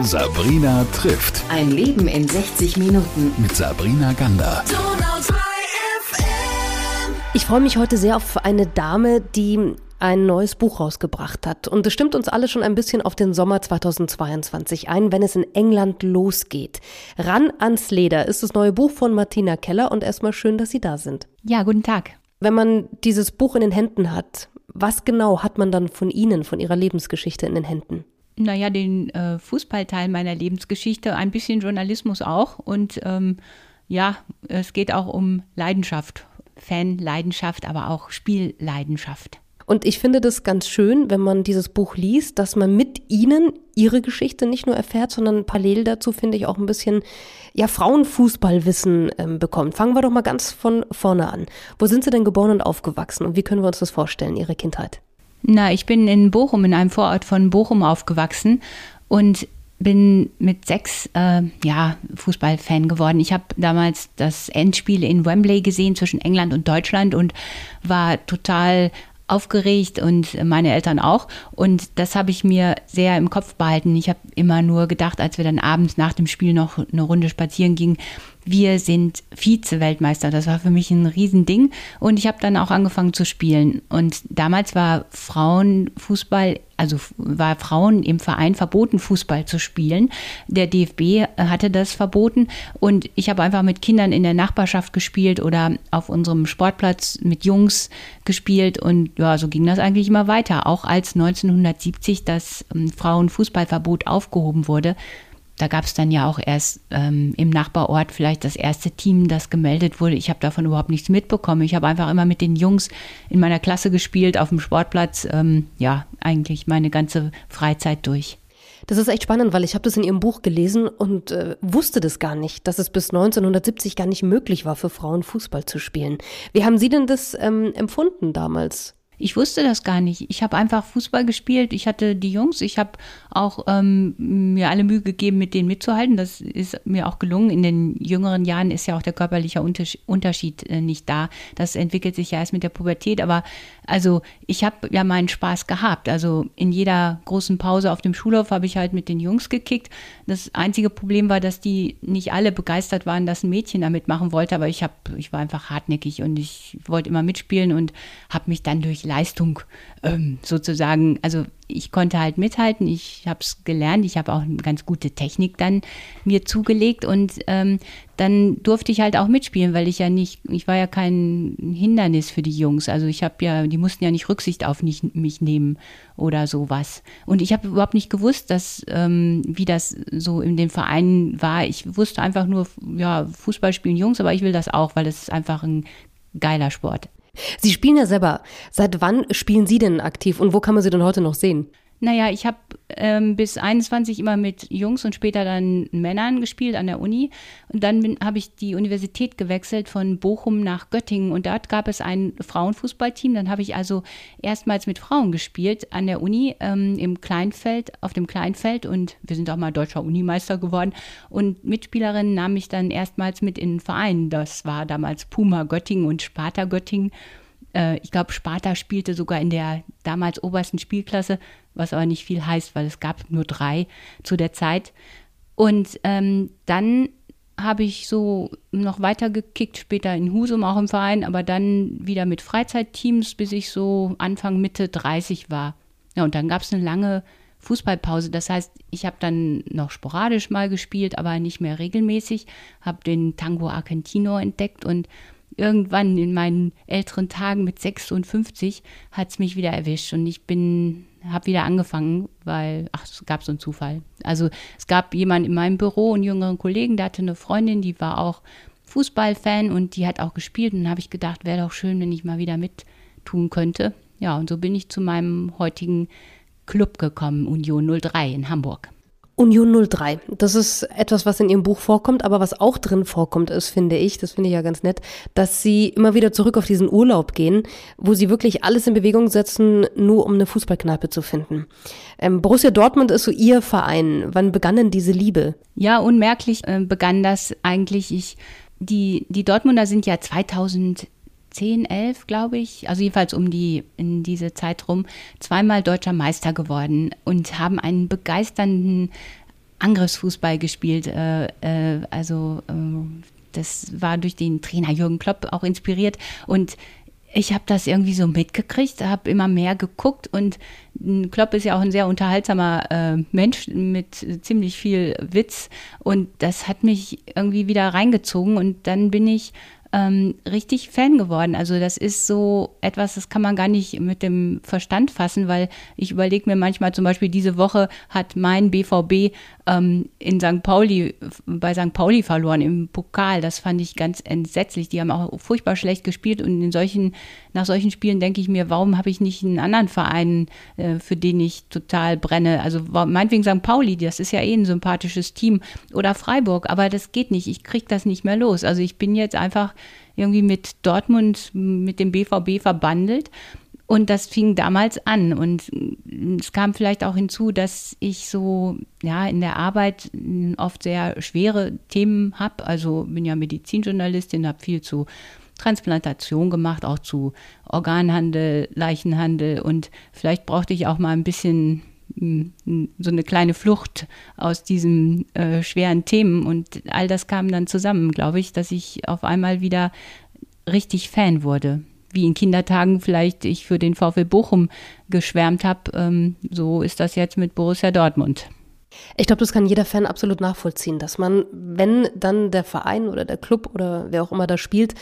Sabrina trifft. Ein Leben in 60 Minuten. Mit Sabrina Ganda. Ich freue mich heute sehr auf eine Dame, die ein neues Buch rausgebracht hat. Und es stimmt uns alle schon ein bisschen auf den Sommer 2022 ein, wenn es in England losgeht. Ran ans Leder ist das neue Buch von Martina Keller und erstmal schön, dass Sie da sind. Ja, guten Tag. Wenn man dieses Buch in den Händen hat, was genau hat man dann von Ihnen, von Ihrer Lebensgeschichte in den Händen? Naja, den Fußballteil meiner Lebensgeschichte, ein bisschen Journalismus auch. Und es geht auch um Leidenschaft, Fanleidenschaft, aber auch Spielleidenschaft. Und ich finde das ganz schön, wenn man dieses Buch liest, dass man mit ihnen ihre Geschichte nicht nur erfährt, sondern parallel dazu, finde ich, auch ein bisschen Frauenfußballwissen bekommt. Fangen wir doch mal ganz von vorne an. Wo sind Sie denn geboren und aufgewachsen und wie können wir uns das vorstellen, Ihre Kindheit? Na, ich bin in Bochum, in einem Vorort von Bochum aufgewachsen und bin mit 6 Fußballfan geworden. Ich habe damals das Endspiel in Wembley gesehen zwischen England und Deutschland und war total aufgeregt und meine Eltern auch. Und das habe ich mir sehr im Kopf behalten. Ich habe immer nur gedacht, als wir dann abends nach dem Spiel noch eine Runde spazieren gingen, wir sind Vize-Weltmeister. Das war für mich ein Riesending. Und ich habe dann auch angefangen zu spielen. Und damals war Frauenfußball, also war Frauen im Verein verboten, Fußball zu spielen. Der DFB hatte das verboten. Und ich habe einfach mit Kindern in der Nachbarschaft gespielt oder auf unserem Sportplatz mit Jungs gespielt. Und ja, so ging das eigentlich immer weiter. Auch als 1970 das Frauenfußballverbot aufgehoben wurde, da gab es dann ja auch erst im Nachbarort vielleicht das erste Team, das gemeldet wurde. Ich habe davon überhaupt nichts mitbekommen. Ich habe einfach immer mit den Jungs in meiner Klasse gespielt, auf dem Sportplatz. Eigentlich meine ganze Freizeit durch. Das ist echt spannend, weil ich habe das in Ihrem Buch gelesen und wusste das gar nicht, dass es bis 1970 gar nicht möglich war, für Frauen Fußball zu spielen. Wie haben Sie denn das empfunden damals? Ich wusste das gar nicht. Ich habe einfach Fußball gespielt. Ich hatte die Jungs. Ich habe auch mir alle Mühe gegeben, mit denen mitzuhalten. Das ist mir auch gelungen. In den jüngeren Jahren ist ja auch der körperliche Unterschied nicht da. Das entwickelt sich ja erst mit der Pubertät. Aber also ich habe ja meinen Spaß gehabt. Also in jeder großen Pause auf dem Schulhof habe ich halt mit den Jungs gekickt. Das einzige Problem war, dass die nicht alle begeistert waren, dass ein Mädchen da mitmachen wollte. Aber ich war einfach hartnäckig und ich wollte immer mitspielen und habe mich dann durch Leistung sozusagen, also ich konnte halt mithalten, ich habe es gelernt, ich habe auch eine ganz gute Technik dann mir zugelegt und dann durfte ich halt auch mitspielen, weil ich war ja kein Hindernis für die Jungs, also die mussten ja nicht Rücksicht auf mich nehmen oder sowas und ich habe überhaupt nicht gewusst, dass wie das so in den Vereinen war, ich wusste einfach nur, ja, Fußball spielen Jungs, aber ich will das auch, weil das ist einfach ein geiler Sport. Sie spielen ja selber. Seit wann spielen Sie denn aktiv und wo kann man Sie denn heute noch sehen? Naja, ich habe bis 21 immer mit Jungs und später dann Männern gespielt an der Uni. Und dann habe ich die Universität gewechselt von Bochum nach Göttingen und dort gab es ein Frauenfußballteam. Dann habe ich also erstmals mit Frauen gespielt an der Uni auf dem Kleinfeld und wir sind auch mal deutscher Unimeister geworden. Und Mitspielerinnen nahm ich dann erstmals mit in den Verein. Das war damals Puma Göttingen und Sparta Göttingen. Ich glaube, Sparta spielte sogar in der damals obersten Spielklasse, was aber nicht viel heißt, weil es gab nur 3 zu der Zeit. Und dann habe ich so noch weiter gekickt, später in Husum auch im Verein, aber dann wieder mit Freizeitteams, bis ich so Anfang, Mitte 30 war. Ja, und dann gab es eine lange Fußballpause. Das heißt, ich habe dann noch sporadisch mal gespielt, aber nicht mehr regelmäßig. Habe den Tango Argentino entdeckt und irgendwann in meinen älteren Tagen mit 56 hat es mich wieder erwischt und ich habe wieder angefangen, weil es gab so einen Zufall. Also es gab jemanden in meinem Büro, einen jüngeren Kollegen, der hatte eine Freundin, die war auch Fußballfan und die hat auch gespielt und dann habe ich gedacht, wäre doch schön, wenn ich mal wieder mit tun könnte. Ja, und so bin ich zu meinem heutigen Club gekommen, Union 03 in Hamburg. Union 03, das ist etwas, was in Ihrem Buch vorkommt, aber was auch drin vorkommt ist, finde ich ja ganz nett, dass Sie immer wieder zurück auf diesen Urlaub gehen, wo Sie wirklich alles in Bewegung setzen, nur um eine Fußballkneipe zu finden. Borussia Dortmund ist so Ihr Verein. Wann begann denn diese Liebe? Ja, unmerklich begann das eigentlich. Die Dortmunder sind ja 2000 10, 11, glaube ich, also jedenfalls in diese Zeit rum, zweimal deutscher Meister geworden und haben einen begeisternden Angriffsfußball gespielt. Das war durch den Trainer Jürgen Klopp auch inspiriert und ich habe das irgendwie so mitgekriegt, habe immer mehr geguckt und Klopp ist ja auch ein sehr unterhaltsamer Mensch mit ziemlich viel Witz und das hat mich irgendwie wieder reingezogen und dann bin ich richtig Fan geworden. Also das ist so etwas, das kann man gar nicht mit dem Verstand fassen, weil ich überlege mir manchmal zum Beispiel, diese Woche hat mein BVB bei St. Pauli verloren im Pokal. Das fand ich ganz entsetzlich. Die haben auch furchtbar schlecht gespielt und nach solchen Spielen denke ich mir, warum habe ich nicht einen anderen Verein, für den ich total brenne? Also meinetwegen St. Pauli, das ist ja eh ein sympathisches Team oder Freiburg, aber das geht nicht. Ich kriege das nicht mehr los. Also ich bin jetzt einfach irgendwie mit Dortmund, mit dem BVB verbandelt und das fing damals an und es kam vielleicht auch hinzu, dass ich so in der Arbeit oft sehr schwere Themen habe, also bin ja Medizinjournalistin, habe viel zu Transplantation gemacht, auch zu Organhandel, Leichenhandel und vielleicht brauchte ich auch mal ein bisschen so eine kleine Flucht aus diesen schweren Themen und all das kam dann zusammen, glaube ich, dass ich auf einmal wieder richtig Fan wurde. Wie in Kindertagen vielleicht ich für den VfB Bochum geschwärmt habe, so ist das jetzt mit Borussia Dortmund. Ich glaube, das kann jeder Fan absolut nachvollziehen, dass man, wenn dann der Verein oder der Club oder wer auch immer da spielt,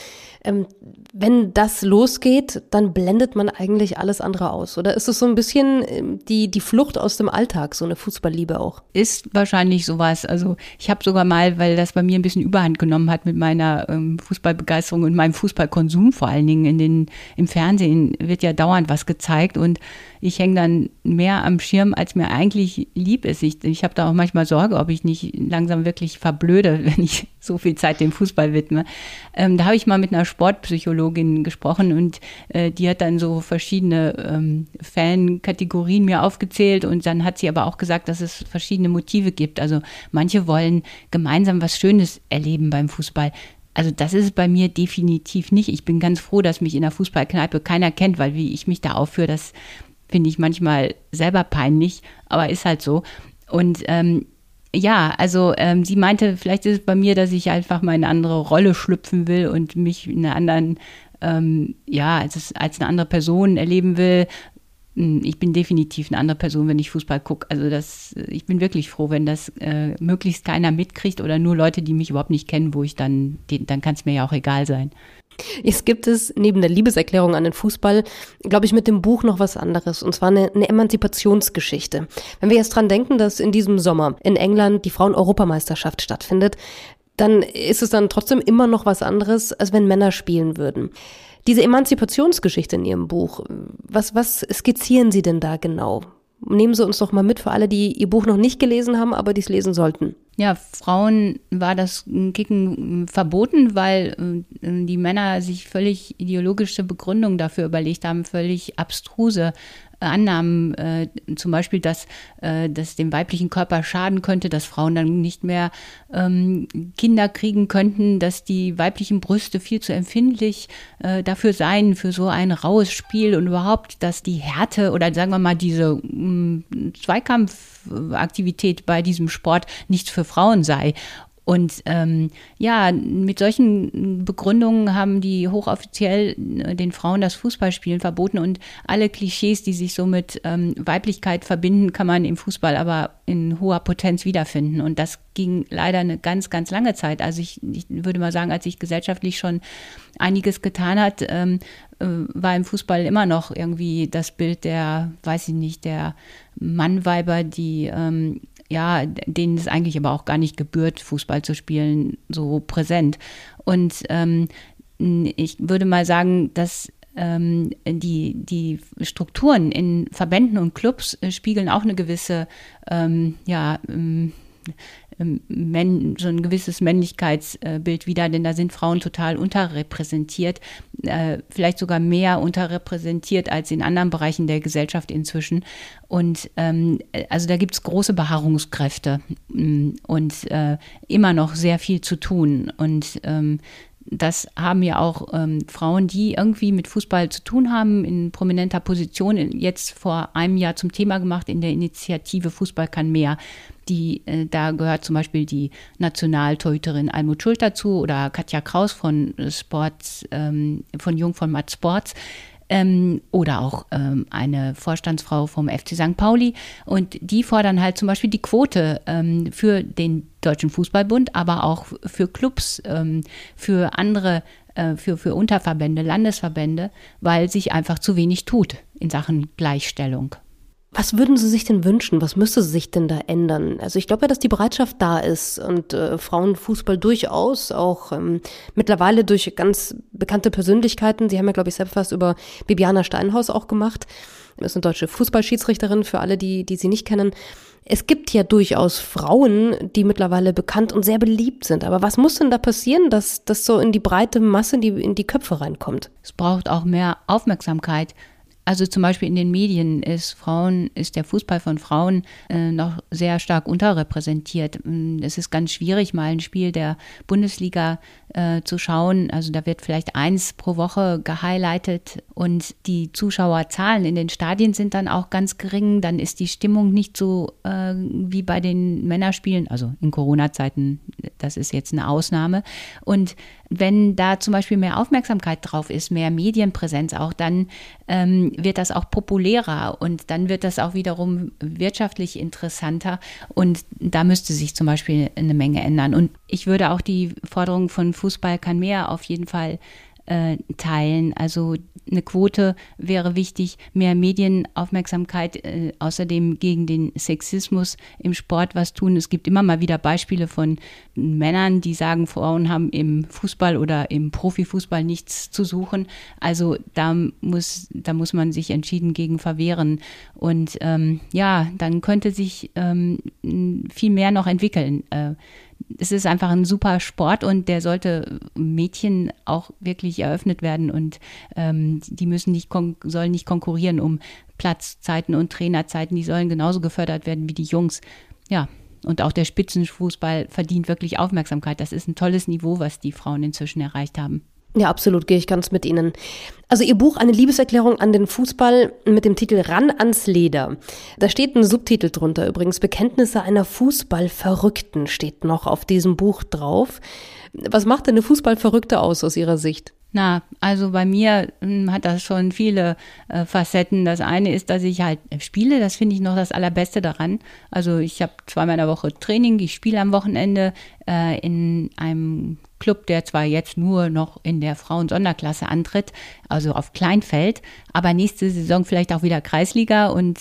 wenn das losgeht, dann blendet man eigentlich alles andere aus. Oder ist es so ein bisschen die Flucht aus dem Alltag, so eine Fußballliebe auch? Ist wahrscheinlich sowas. Also ich habe sogar mal, weil das bei mir ein bisschen Überhand genommen hat mit meiner Fußballbegeisterung und meinem Fußballkonsum vor allen Dingen. Im Fernsehen wird ja dauernd was gezeigt und ich hänge dann mehr am Schirm, als mir eigentlich lieb ist. Ich habe da auch manchmal Sorge, ob ich nicht langsam wirklich verblöde, wenn ich so viel Zeit dem Fußball widme. Da habe ich mal mit einer Sportpsychologin gesprochen und die hat dann so verschiedene Fan-Kategorien mir aufgezählt und dann hat sie aber auch gesagt, dass es verschiedene Motive gibt. Also manche wollen gemeinsam was Schönes erleben beim Fußball. Also das ist bei mir definitiv nicht. Ich bin ganz froh, dass mich in der Fußballkneipe keiner kennt, weil wie ich mich da aufführe, das finde ich manchmal selber peinlich, aber ist halt so. Und sie meinte, vielleicht ist es bei mir, dass ich einfach mal in eine andere Rolle schlüpfen will und mich in einer anderen, als eine andere Person erleben will. Ich bin definitiv eine andere Person, wenn ich Fußball gucke. Also ich bin wirklich froh, wenn das möglichst keiner mitkriegt oder nur Leute, die mich überhaupt nicht kennen, dann kann es mir ja auch egal sein. Jetzt gibt es neben der Liebeserklärung an den Fußball, glaube ich, mit dem Buch noch was anderes, und zwar eine Emanzipationsgeschichte. Wenn wir jetzt dran denken, dass in diesem Sommer in England die Frauen-Europameisterschaft stattfindet, dann ist es dann trotzdem immer noch was anderes, als wenn Männer spielen würden. Diese Emanzipationsgeschichte in Ihrem Buch, was skizzieren Sie denn da genau? Nehmen Sie uns doch mal mit für alle, die Ihr Buch noch nicht gelesen haben, aber die es lesen sollten. Ja, Frauen war das Kicken verboten, weil die Männer sich völlig ideologische Begründungen dafür überlegt haben, völlig abstruse Annahmen, zum Beispiel, dass das dem weiblichen Körper schaden könnte, dass Frauen dann nicht mehr Kinder kriegen könnten, dass die weiblichen Brüste viel zu empfindlich dafür seien, für so ein raues Spiel und überhaupt, dass die Härte oder sagen wir mal diese Zweikampfaktivität bei diesem Sport nichts für Frauen sei. Und mit solchen Begründungen haben die hochoffiziell den Frauen das Fußballspielen verboten und alle Klischees, die sich so mit Weiblichkeit verbinden, kann man im Fußball aber in hoher Potenz wiederfinden. Und das ging leider eine ganz, ganz lange Zeit. Also ich würde mal sagen, als sich gesellschaftlich schon einiges getan hat, war im Fußball immer noch irgendwie das Bild der Mannweiber, die denen es eigentlich aber auch gar nicht gebührt, Fußball zu spielen, so präsent. Und ich würde mal sagen, dass die Strukturen in Verbänden und Clubs spiegeln auch eine gewisse, so ein gewisses Männlichkeitsbild wider, denn da sind Frauen total unterrepräsentiert, vielleicht sogar mehr unterrepräsentiert als in anderen Bereichen der Gesellschaft inzwischen. Und also da gibt es große Beharrungskräfte und immer noch sehr viel zu tun. Und Das haben ja auch Frauen, die irgendwie mit Fußball zu tun haben, in prominenter Position, jetzt vor einem Jahr zum Thema gemacht in der Initiative Fußball kann mehr. Da gehört zum Beispiel die Nationaltorhüterin Almuth Schulter zu oder Katja Kraus von Jung von Matt Sports. Oder auch eine Vorstandsfrau vom FC St. Pauli. Und die fordern halt zum Beispiel die Quote für den Deutschen Fußballbund, aber auch für Clubs, für andere, für Unterverbände, Landesverbände, weil sich einfach zu wenig tut in Sachen Gleichstellung. Was würden Sie sich denn wünschen? Was müsste sich denn da ändern? Also ich glaube ja, dass die Bereitschaft da ist und Frauenfußball durchaus auch mittlerweile durch ganz bekannte Persönlichkeiten, Sie haben ja, glaube ich, selbst was über Bibiana Steinhaus auch gemacht, ist eine deutsche Fußballschiedsrichterin für alle, die sie nicht kennen. Es gibt ja durchaus Frauen, die mittlerweile bekannt und sehr beliebt sind. Aber was muss denn da passieren, dass das so in die breite Masse, in die Köpfe reinkommt? Es braucht auch mehr Aufmerksamkeit. Also zum Beispiel in den Medien ist der Fußball von Frauen noch sehr stark unterrepräsentiert. Es ist ganz schwierig, mal ein Spiel der Bundesliga zu schauen. Also da wird vielleicht eins pro Woche gehighlightet und die Zuschauerzahlen in den Stadien sind dann auch ganz gering. Dann ist die Stimmung nicht so wie bei den Männerspielen, also in Corona-Zeiten, das ist jetzt eine Ausnahme. Und wenn da zum Beispiel mehr Aufmerksamkeit drauf ist, mehr Medienpräsenz auch, dann wird das auch populärer und dann wird das auch wiederum wirtschaftlich interessanter und da müsste sich zum Beispiel eine Menge ändern. Und ich würde auch die Forderung von Fußball kann mehr auf jeden Fall teilen. Also eine Quote wäre wichtig, mehr Medienaufmerksamkeit, außerdem gegen den Sexismus im Sport was tun. Es gibt immer mal wieder Beispiele von Männern, die sagen, Frauen haben im Fußball oder im Profifußball nichts zu suchen. Also da muss man sich entschieden gegen verwehren. Und dann könnte sich viel mehr noch entwickeln. Es ist einfach ein super Sport und der sollte Mädchen auch wirklich eröffnet werden und die sollen nicht konkurrieren um Platzzeiten und Trainerzeiten, die sollen genauso gefördert werden wie die Jungs. Ja, und auch der Spitzenfußball verdient wirklich Aufmerksamkeit. Das ist ein tolles Niveau, was die Frauen inzwischen erreicht haben. Ja, absolut, gehe ich ganz mit Ihnen. Also Ihr Buch, eine Liebeserklärung an den Fußball mit dem Titel Ran ans Leder. Da steht ein Subtitel drunter übrigens, Bekenntnisse einer Fußballverrückten steht noch auf diesem Buch drauf. Was macht denn eine Fußballverrückte aus Ihrer Sicht? Na, also bei mir hat das schon viele Facetten. Das eine ist, dass ich halt spiele. Das finde ich noch das Allerbeste daran. Also ich habe zweimal in der Woche Training. Ich spiele am Wochenende in einem Club, der zwar jetzt nur noch in der Frauen-Sonderklasse antritt, also auf Kleinfeld, aber nächste Saison vielleicht auch wieder Kreisliga und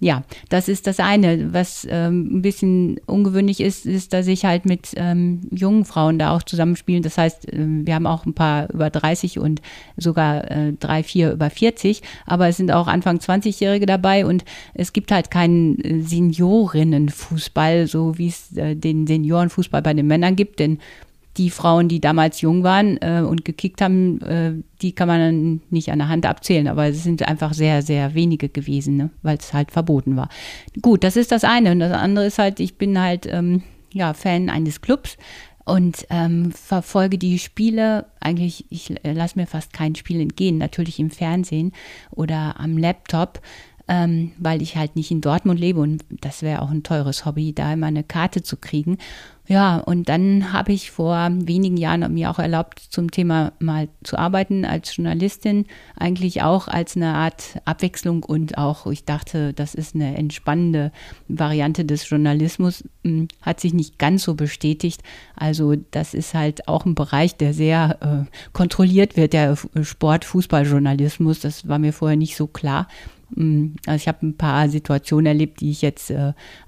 ja, das ist das eine. Was ein bisschen ungewöhnlich ist, dass ich halt mit jungen Frauen da auch zusammenspiele. Das heißt, wir haben auch ein paar über 30 und sogar 3, 4 über 40. Aber es sind auch Anfang 20-Jährige dabei und es gibt halt keinen Seniorinnenfußball, so wie es den Seniorenfußball bei den Männern gibt. Denn die Frauen, die damals jung waren und gekickt haben, die kann man dann nicht an der Hand abzählen. Aber es sind einfach sehr, sehr wenige gewesen, ne? Weil es halt verboten war. Gut, das ist das eine. Und das andere ist halt, ich bin halt Fan eines Clubs und verfolge die Spiele. Eigentlich, ich lasse mir fast kein Spiel entgehen. Natürlich im Fernsehen oder am Laptop, weil ich halt nicht in Dortmund lebe. Und das wäre auch ein teures Hobby, da immer eine Karte zu kriegen. Ja, und dann habe ich vor wenigen Jahren mir auch erlaubt, zum Thema mal zu arbeiten als Journalistin, eigentlich auch als eine Art Abwechslung und auch, ich dachte, das ist eine entspannende Variante des Journalismus, hat sich nicht ganz so bestätigt. Also das ist halt auch ein Bereich, der sehr kontrolliert wird, der Sport-Fußball-Journalismus, das war mir vorher nicht so klar. Also ich habe ein paar Situationen erlebt, die ich jetzt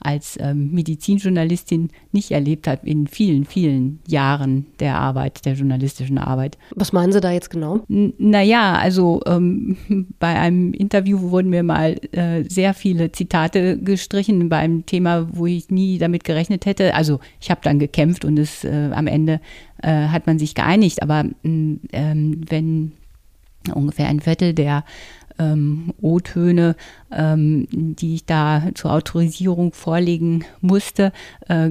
als Medizinjournalistin nicht erlebt habe in vielen, vielen Jahren der Arbeit, der journalistischen Arbeit. Was meinen Sie da jetzt genau? Bei einem Interview wurden mir mal sehr viele Zitate gestrichen bei einem Thema, wo ich nie damit gerechnet hätte. Also ich habe dann gekämpft und es am Ende hat man sich geeinigt. Aber wenn ungefähr ein Viertel der O-Töne, die ich da zur Autorisierung vorlegen musste,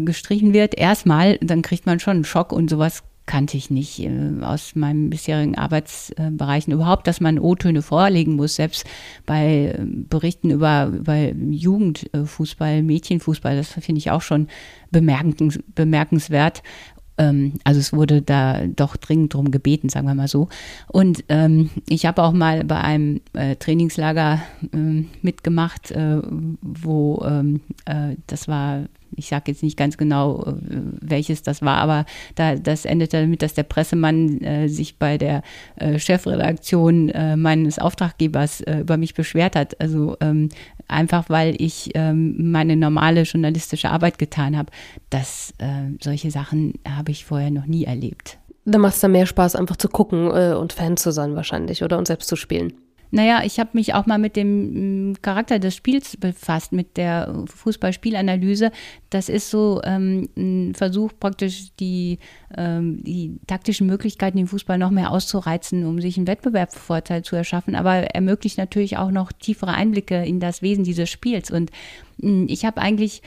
gestrichen wird. Erstmal, dann kriegt man schon einen Schock und sowas kannte ich nicht aus meinen bisherigen Arbeitsbereichen überhaupt, dass man O-Töne vorlegen muss, selbst bei Berichten über Jugendfußball, Mädchenfußball, das finde ich auch schon bemerkenswert. Also es wurde da doch dringend drum gebeten, sagen wir mal so. Und ich habe auch mal bei einem Trainingslager mitgemacht, wo das war, ich sage jetzt nicht ganz genau, welches das war, aber das endete damit, dass der Pressemann sich bei der Chefredaktion meines Auftraggebers über mich beschwert hat. Also einfach, weil ich meine normale journalistische Arbeit getan habe. Solche Sachen habe ich vorher noch nie erlebt. Dann macht es dann mehr Spaß, einfach zu gucken und Fan zu sein wahrscheinlich, oder? Und selbst zu spielen. Naja, ich habe mich auch mal mit dem Charakter des Spiels befasst, mit der Fußballspielanalyse. Das ist so ein Versuch, praktisch die taktischen Möglichkeiten im Fußball noch mehr auszureizen, um sich einen Wettbewerbsvorteil zu erschaffen. Aber ermöglicht natürlich auch noch tiefere Einblicke in das Wesen dieses Spiels. Und ich habe eigentlich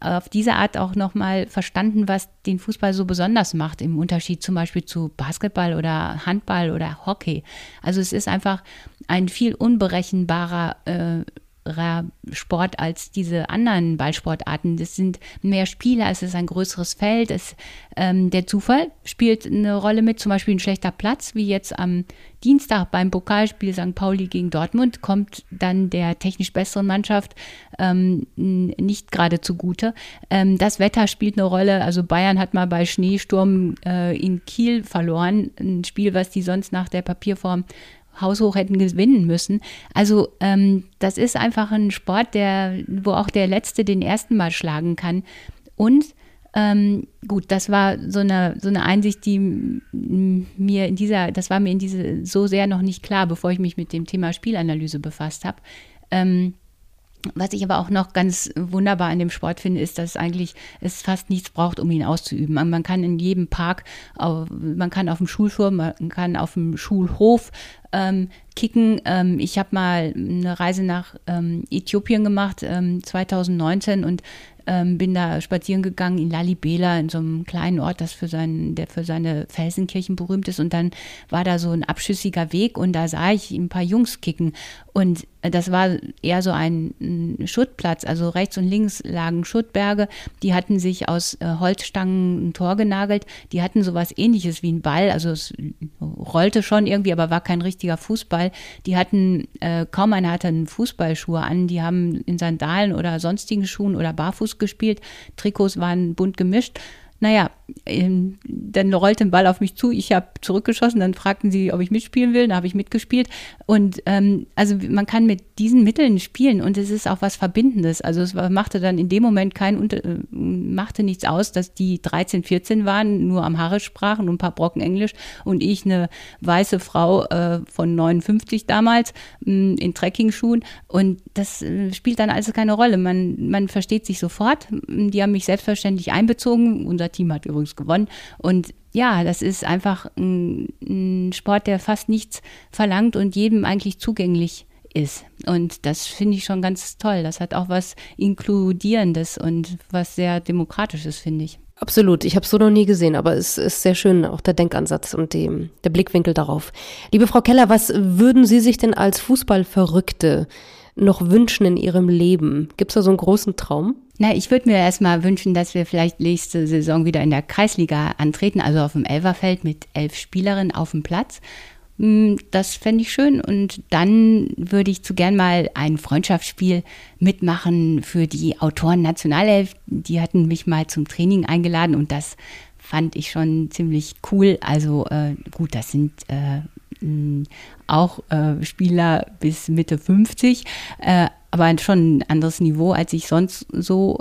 auf diese Art auch nochmal verstanden, was den Fußball so besonders macht, im Unterschied zum Beispiel zu Basketball oder Handball oder Hockey. Also es ist einfach ein viel unberechenbarer Sport als diese anderen Ballsportarten. Das sind mehr Spieler, es ist ein größeres Feld. Der Zufall spielt eine Rolle mit, zum Beispiel ein schlechter Platz, wie jetzt am Dienstag beim Pokalspiel St. Pauli gegen Dortmund, kommt dann der technisch besseren Mannschaft nicht gerade zugute. Das Wetter spielt eine Rolle. Also Bayern hat mal bei Schneesturm in Kiel verloren, ein Spiel, was die sonst nach der Papierform haushoch hätten gewinnen müssen. Also das ist einfach ein Sport, wo auch der Letzte den ersten Mal schlagen kann. Und gut, das war so eine Einsicht, die mir so sehr noch nicht klar, bevor ich mich mit dem Thema Spielanalyse befasst habe. Was ich aber auch noch ganz wunderbar an dem Sport finde, ist, dass es fast nichts braucht, um ihn auszuüben. Man kann in jedem Park, man kann auf dem Schulflur, man kann auf dem Schulhof kicken. Ich habe mal eine Reise nach Äthiopien gemacht, 2019, und bin da spazieren gegangen in Lalibela, in so einem kleinen Ort, der für seine Felsenkirchen berühmt ist. Und dann war da so ein abschüssiger Weg und da sah ich ein paar Jungs kicken. Und das war eher so ein Schuttplatz. Also rechts und links lagen Schuttberge. Die hatten sich aus Holzstangen ein Tor genagelt. Die hatten sowas Ähnliches wie einen Ball. Also es rollte schon irgendwie, aber war kein richtiger Fußball. Die hatten, kaum einer hatte einen Fußballschuhe an. Die haben in Sandalen oder sonstigen Schuhen oder barfuß gespielt, Trikots waren bunt gemischt. Naja, dann rollte ein Ball auf mich zu, ich habe zurückgeschossen, dann fragten sie, ob ich mitspielen will, dann habe ich mitgespielt. Und also man kann mit diesen Mitteln spielen und es ist auch was Verbindendes. Also es machte dann in dem Moment machte nichts aus, dass die 13, 14 waren, nur am Haare sprachen und ein paar Brocken Englisch und ich, eine weiße Frau von 59 damals, in Trekkingschuhen. Und das spielt dann also keine Rolle. Man versteht sich sofort. Die haben mich selbstverständlich einbezogen. Unser Team hat übrigens gewonnen. Und ja, das ist einfach ein Sport, der fast nichts verlangt und jedem eigentlich zugänglich ist. Und das finde ich schon ganz toll. Das hat auch was Inkludierendes und was sehr Demokratisches, finde ich. Absolut. Ich habe es so noch nie gesehen, aber es ist sehr schön, auch der Denkansatz und der Blickwinkel darauf. Liebe Frau Keller, was würden Sie sich denn als Fußballverrückte noch wünschen in Ihrem Leben? Gibt es da so einen großen Traum? Na, ich würde mir erstmal wünschen, dass wir vielleicht nächste Saison wieder in der Kreisliga antreten, also auf dem Elferfeld mit 11 Spielerinnen auf dem Platz. Das fände ich schön. Und dann würde ich zu gern mal ein Freundschaftsspiel mitmachen für die Autoren Nationalelf. Die hatten mich mal zum Training eingeladen und das fand ich schon ziemlich cool. Also gut, das sind auch Spieler bis Mitte 50, aber schon ein anderes Niveau, als ich sonst so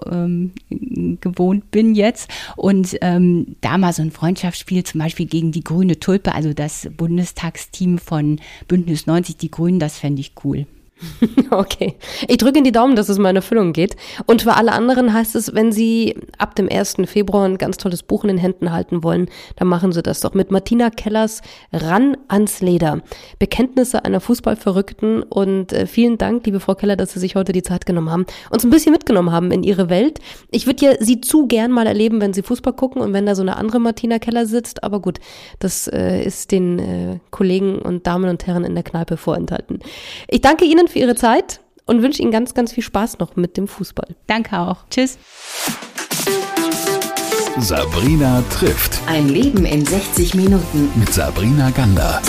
gewohnt bin jetzt. Und da mal so ein Freundschaftsspiel, zum Beispiel gegen die Grüne Tulpe, also das Bundestagsteam von Bündnis 90 die Grünen, das fände ich cool. Okay. Ich drücke Ihnen die Daumen, dass es mal in Erfüllung geht. Und für alle anderen heißt es, wenn Sie ab dem 1. Februar ein ganz tolles Buch in den Händen halten wollen, dann machen Sie das doch mit Martina Kellers Ran ans Leder. Bekenntnisse einer Fußballverrückten. Und vielen Dank, liebe Frau Keller, dass Sie sich heute die Zeit genommen haben, uns ein bisschen mitgenommen haben in Ihre Welt. Ich würde ja Sie zu gern mal erleben, wenn Sie Fußball gucken und wenn da so eine andere Martina Keller sitzt. Aber gut, das ist den Kollegen und Damen und Herren in der Kneipe vorenthalten. Ich danke Ihnen für Ihre Zeit und wünsche Ihnen ganz, ganz viel Spaß noch mit dem Fußball. Danke auch. Tschüss. Sabrina trifft. Ein Leben in 60 Minuten. Mit Sabrina Ganda.